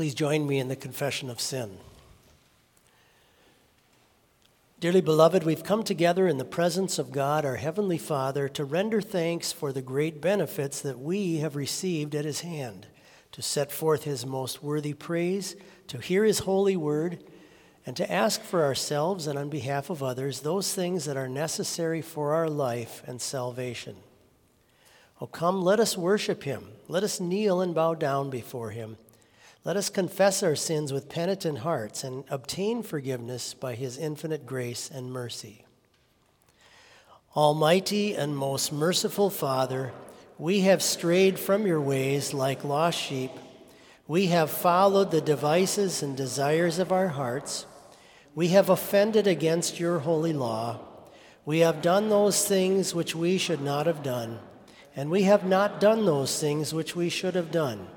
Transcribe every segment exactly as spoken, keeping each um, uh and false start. Please join me in the confession of sin. Dearly beloved, we've come together in the presence of God, our Heavenly Father, to render thanks for the great benefits that we have received at His hand, to set forth His most worthy praise, to hear His holy word, and to ask for ourselves and on behalf of others those things that are necessary for our life and salvation. Oh, come, let us worship Him. Let us kneel and bow down before Him. Let us confess our sins with penitent hearts and obtain forgiveness by His infinite grace and mercy. Almighty and most merciful Father, we have strayed from your ways like lost sheep. We have followed the devices and desires of our hearts. We have offended against your holy law. We have done those things which we should not have done, and we have not done those things which we should have done.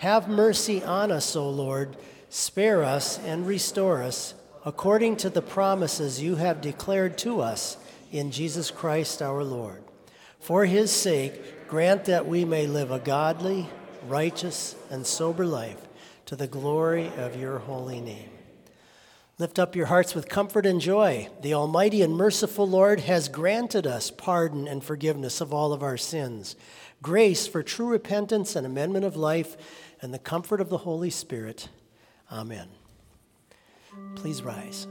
Have mercy on us, O Lord. Spare us and restore us, according to the promises you have declared to us in Jesus Christ our Lord. For his sake, grant that we may live a godly, righteous, and sober life, to the glory of your holy name. Lift up your hearts with comfort and joy. The almighty and merciful Lord has granted us pardon and forgiveness of all of our sins, grace for true repentance and amendment of life, and the comfort of the Holy Spirit. Amen. Please rise.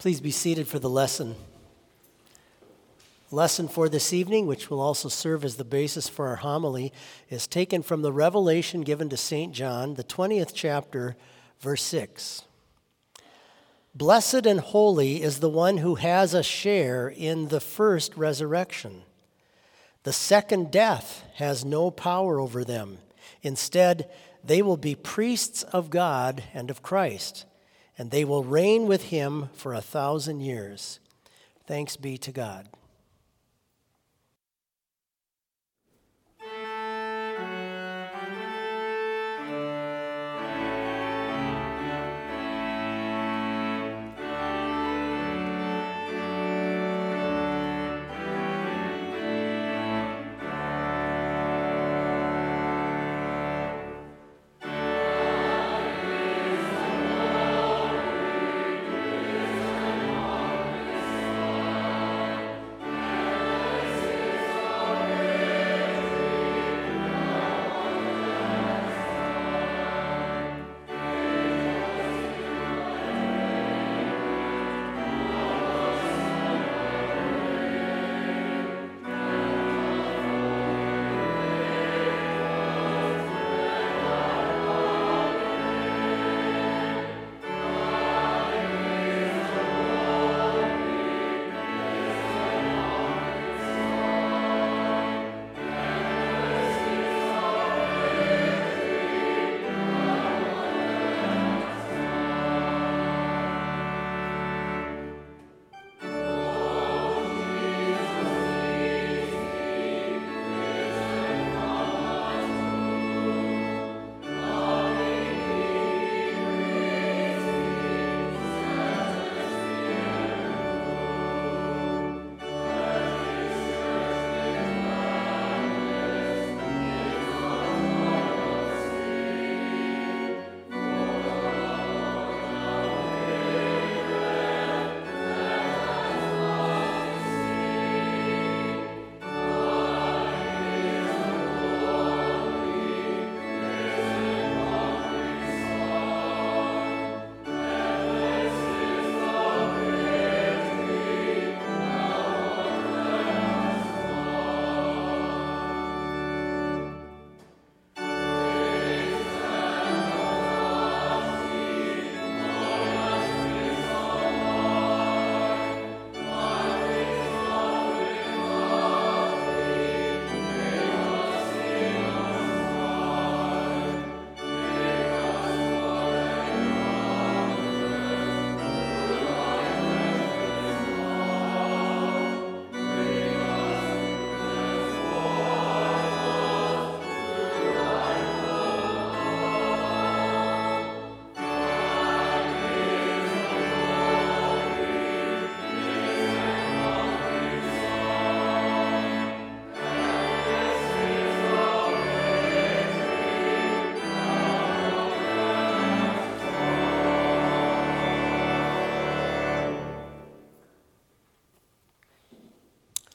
Please be seated for the lesson. Lesson for this evening, which will also serve as the basis for our homily, is taken from the revelation given to Saint John, the twentieth chapter, verse six. Blessed and holy is the one who has a share in the first resurrection. The second death has no power over them. Instead, they will be priests of God and of Christ, and they will reign with him for a thousand years. Thanks be to God.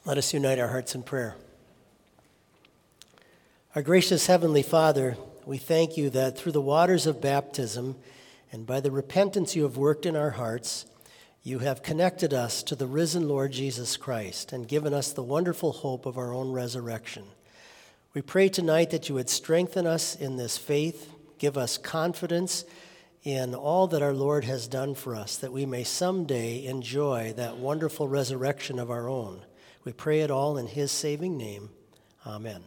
Let us unite our hearts in prayer. Our gracious Heavenly Father, we thank you that through the waters of baptism and by the repentance you have worked in our hearts, you have connected us to the risen Lord Jesus Christ and given us the wonderful hope of our own resurrection. We pray tonight that you would strengthen us in this faith, give us confidence in all that our Lord has done for us, that we may someday enjoy that wonderful resurrection of our own. We pray it all in his saving name. Amen.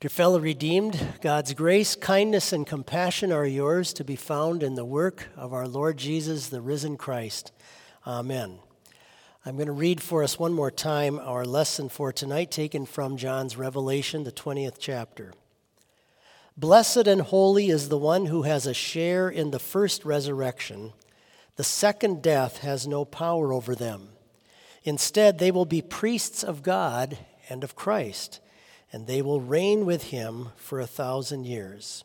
Dear fellow redeemed, God's grace, kindness, and compassion are yours to be found in the work of our Lord Jesus, the risen Christ. Amen. I'm going to read for us one more time our lesson for tonight, taken from John's Revelation, the twentieth chapter. Blessed and holy is the one who has a share in the first resurrection. The second death has no power over them. Instead, they will be priests of God and of Christ, and they will reign with him for a thousand years.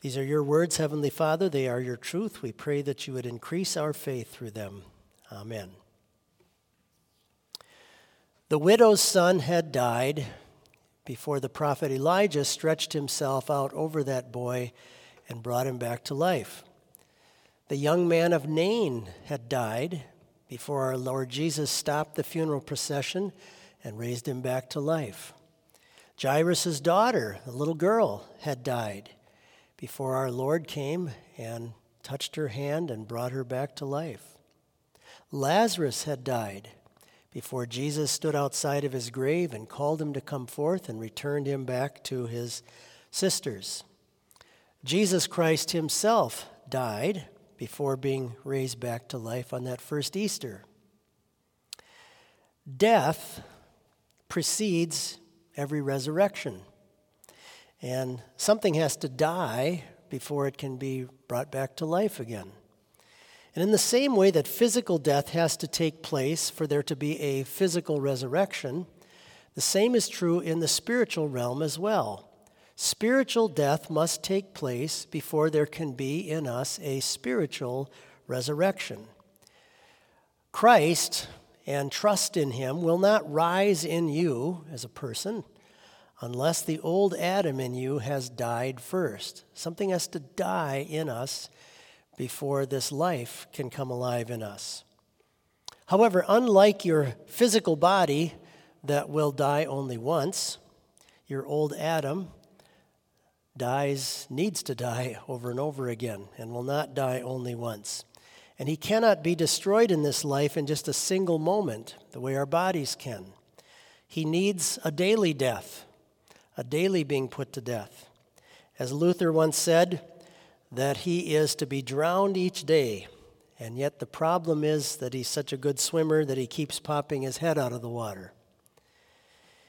These are your words, Heavenly Father. They are your truth. We pray that you would increase our faith through them. Amen. The widow's son had died before the prophet Elijah stretched himself out over that boy and brought him back to life. The young man of Nain had died before our Lord Jesus stopped the funeral procession and raised him back to life. Jairus' daughter, the little girl, had died before our Lord came and touched her hand and brought her back to life. Lazarus had died before Jesus stood outside of his grave and called him to come forth and returned him back to his sisters. Jesus Christ himself died before being raised back to life on that first Easter. Death precedes every resurrection. And something has to die before it can be brought back to life again. And in the same way that physical death has to take place for there to be a physical resurrection, the same is true in the spiritual realm as well. Spiritual death must take place before there can be in us a spiritual resurrection. Christ and trust in him will not rise in you as a person unless the old Adam in you has died first. Something has to die in us before this life can come alive in us. However, unlike your physical body that will die only once, your old Adam dies, needs to die over and over again and will not die only once. And he cannot be destroyed in this life in just a single moment, the way our bodies can. He needs a daily death, a daily being put to death. As Luther once said, that he is to be drowned each day, and yet the problem is that he's such a good swimmer that he keeps popping his head out of the water.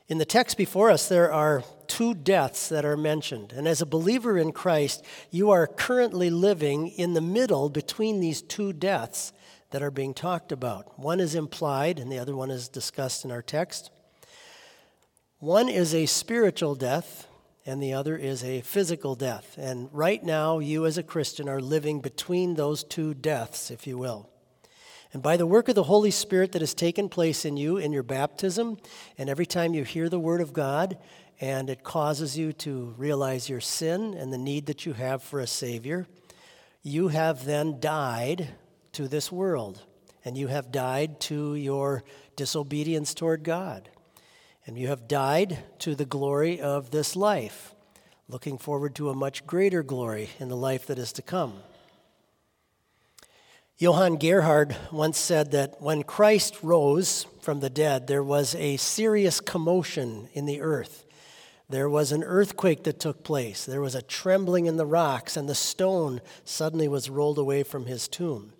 In the text before us, there are two deaths that are mentioned. And as a believer in Christ, you are currently living in the middle between these two deaths that are being talked about. One is implied, and the other one is discussed in our text. One is a spiritual death, and the other is a physical death. And right now, you as a Christian are living between those two deaths, if you will. And by the work of the Holy Spirit that has taken place in you in your baptism, and every time you hear the Word of God, and it causes you to realize your sin and the need that you have for a Savior, you have then died to this world, and you have died to your disobedience toward God, and you have died to the glory of this life, looking forward to a much greater glory in the life that is to come. Johann Gerhard once said that when Christ rose from the dead, there was a serious commotion in the earth. There was an earthquake that took place. There was a trembling in the rocks, and the stone suddenly was rolled away from his tomb.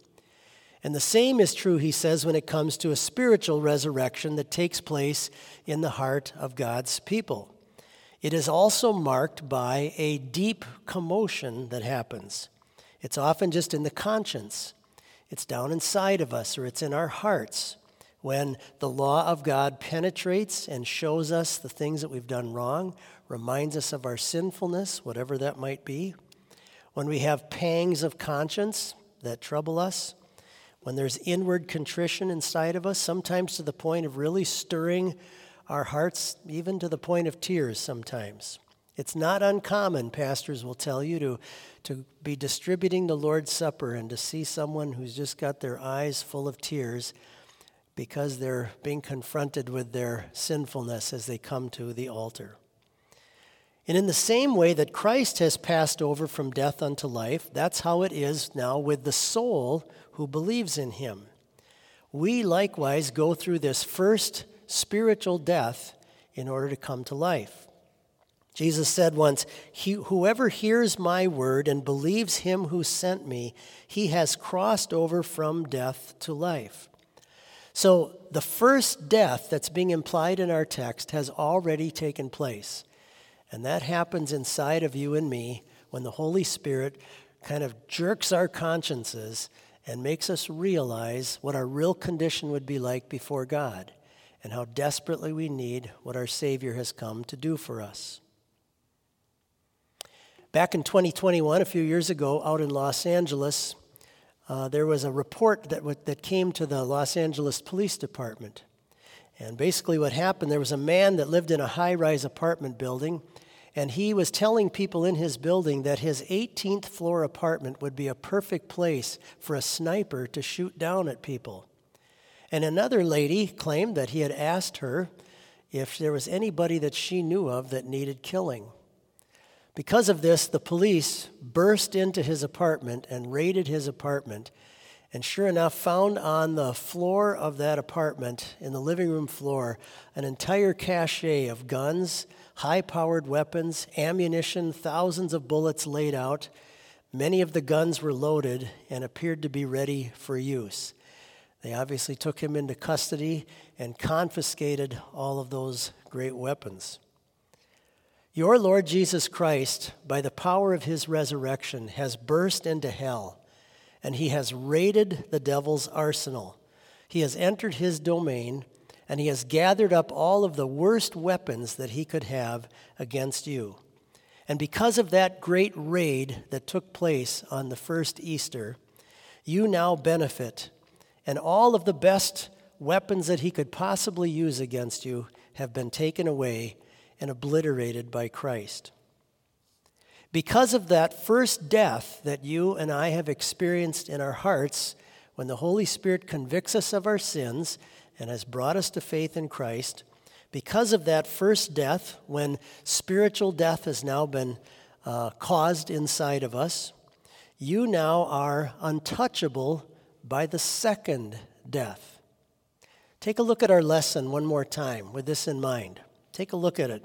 And the same is true, he says, when it comes to a spiritual resurrection that takes place in the heart of God's people. It is also marked by a deep commotion that happens. It's often just in the conscience. It's down inside of us, or it's in our hearts, when the law of God penetrates and shows us the things that we've done wrong, reminds us of our sinfulness, whatever that might be. When we have pangs of conscience that trouble us, when there's inward contrition inside of us, sometimes to the point of really stirring our hearts, even to the point of tears sometimes. It's not uncommon, pastors will tell you, to, to be distributing the Lord's Supper and to see someone who's just got their eyes full of tears because they're being confronted with their sinfulness as they come to the altar. And in the same way that Christ has passed over from death unto life, that's how it is now with the soul who believes in him. We likewise go through this first spiritual death in order to come to life. Jesus said once, he, whoever hears my word and believes him who sent me, he has crossed over from death to life. So the first death that's being implied in our text has already taken place. And that happens inside of you and me when the Holy Spirit kind of jerks our consciences and makes us realize what our real condition would be like before God and how desperately we need what our Savior has come to do for us. Back in twenty twenty-one, a few years ago, out in Los Angeles, uh, there was a report that w- that came to the Los Angeles Police Department. And basically what happened, there was a man that lived in a high-rise apartment building, and he was telling people in his building that his eighteenth floor apartment would be a perfect place for a sniper to shoot down at people. And another lady claimed that he had asked her if there was anybody that she knew of that needed killing. Because of this, the police burst into his apartment and raided his apartment, and sure enough found on the floor of that apartment, in the living room floor, an entire cache of guns, high-powered weapons, ammunition, thousands of bullets laid out. Many of the guns were loaded and appeared to be ready for use. They obviously took him into custody and confiscated all of those great weapons. Your Lord Jesus Christ, by the power of his resurrection, has burst into hell, and he has raided the devil's arsenal. He has entered his domain, and he has gathered up all of the worst weapons that he could have against you. And because of that great raid that took place on the first Easter, you now benefit, and all of the best weapons that he could possibly use against you have been taken away and obliterated by Christ. Because of that first death that you and I have experienced in our hearts, when the Holy Spirit convicts us of our sins and has brought us to faith in Christ, because of that first death, when spiritual death has now been uh, caused inside of us, you now are untouchable by the second death. Take a look at our lesson one more time with this in mind. Take a look at it.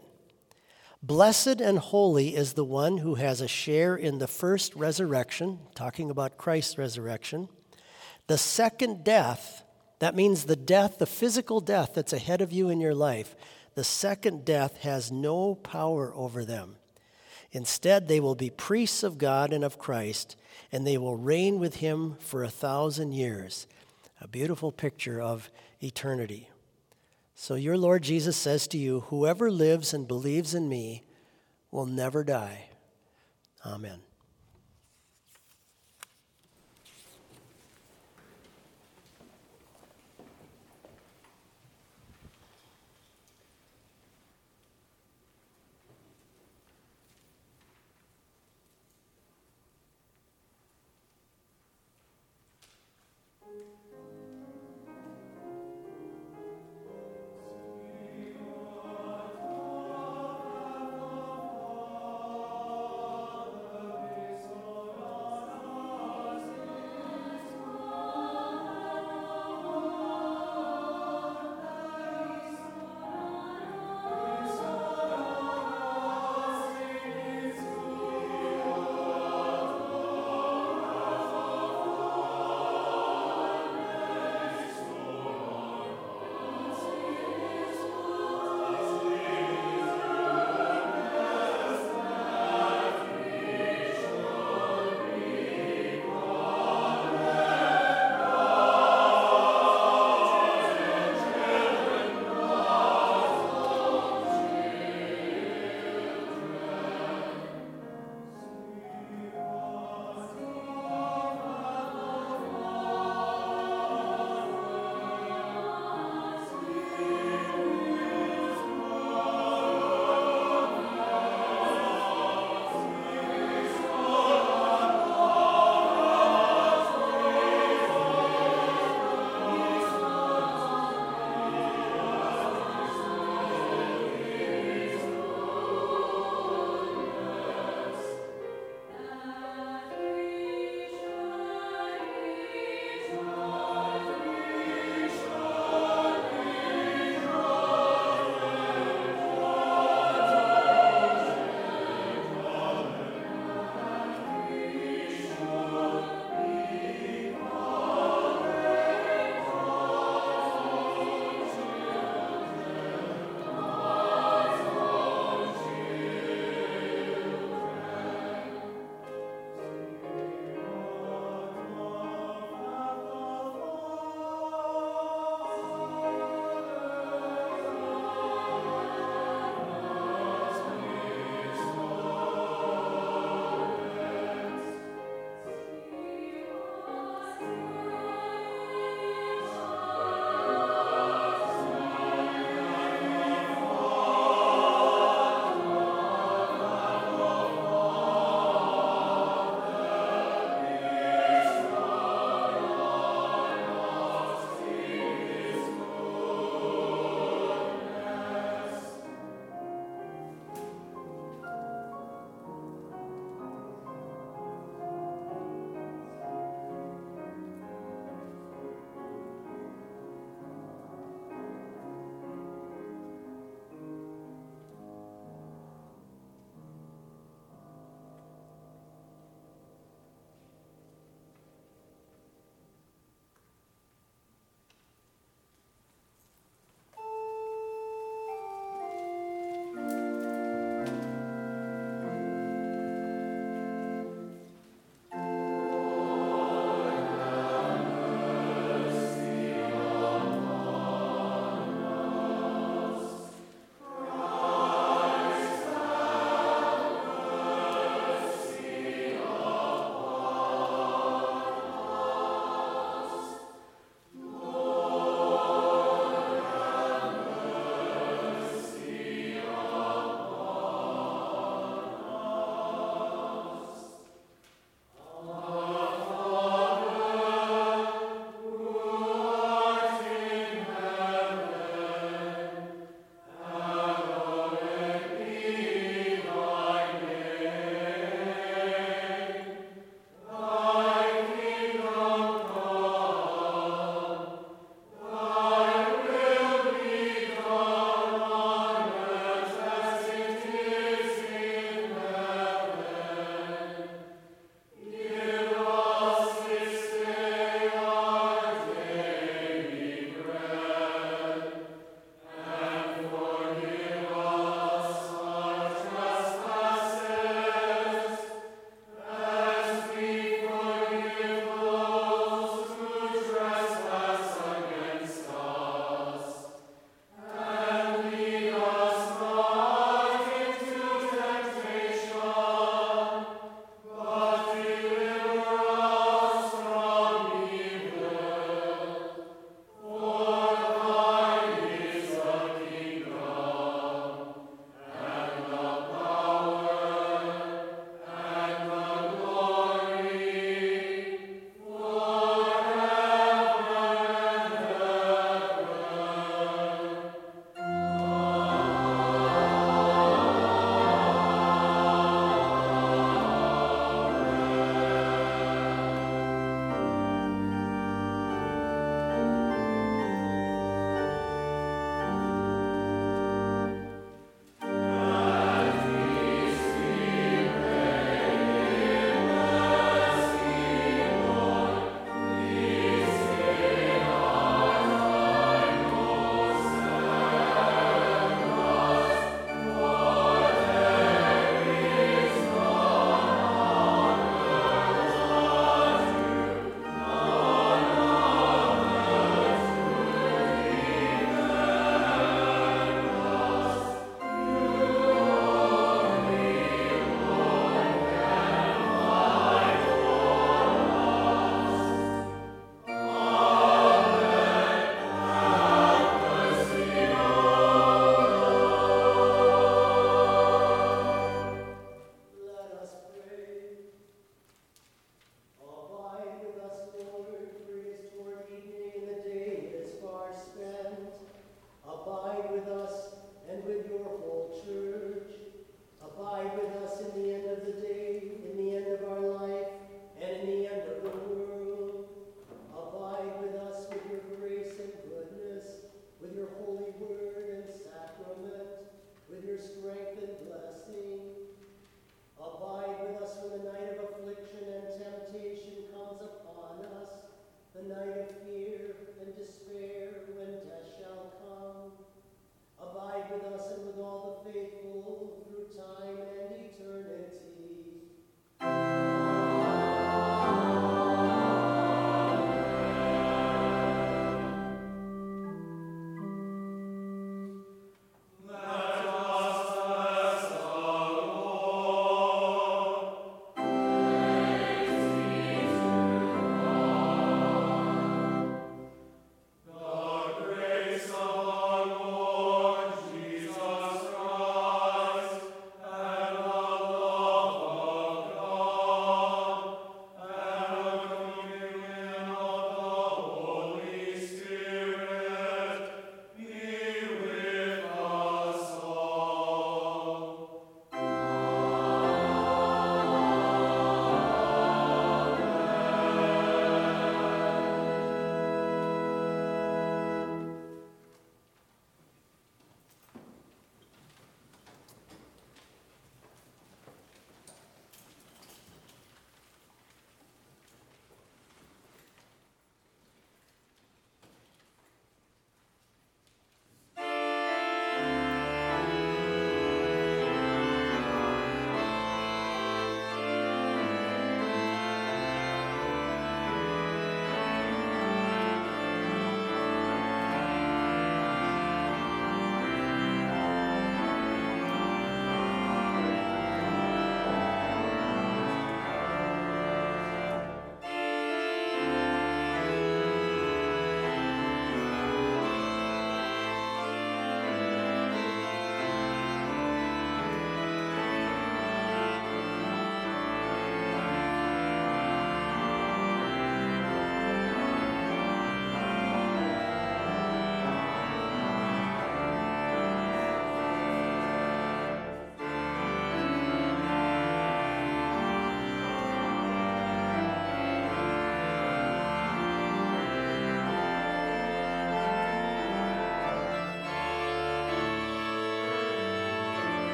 Blessed and holy is the one who has a share in the first resurrection, talking about Christ's resurrection. The second death, that means the death, the physical death that's ahead of you in your life, the second death has no power over them. Instead, they will be priests of God and of Christ, and they will reign with him for a thousand years. A beautiful picture of eternity. So your Lord Jesus says to you, whoever lives and believes in me will never die. Amen.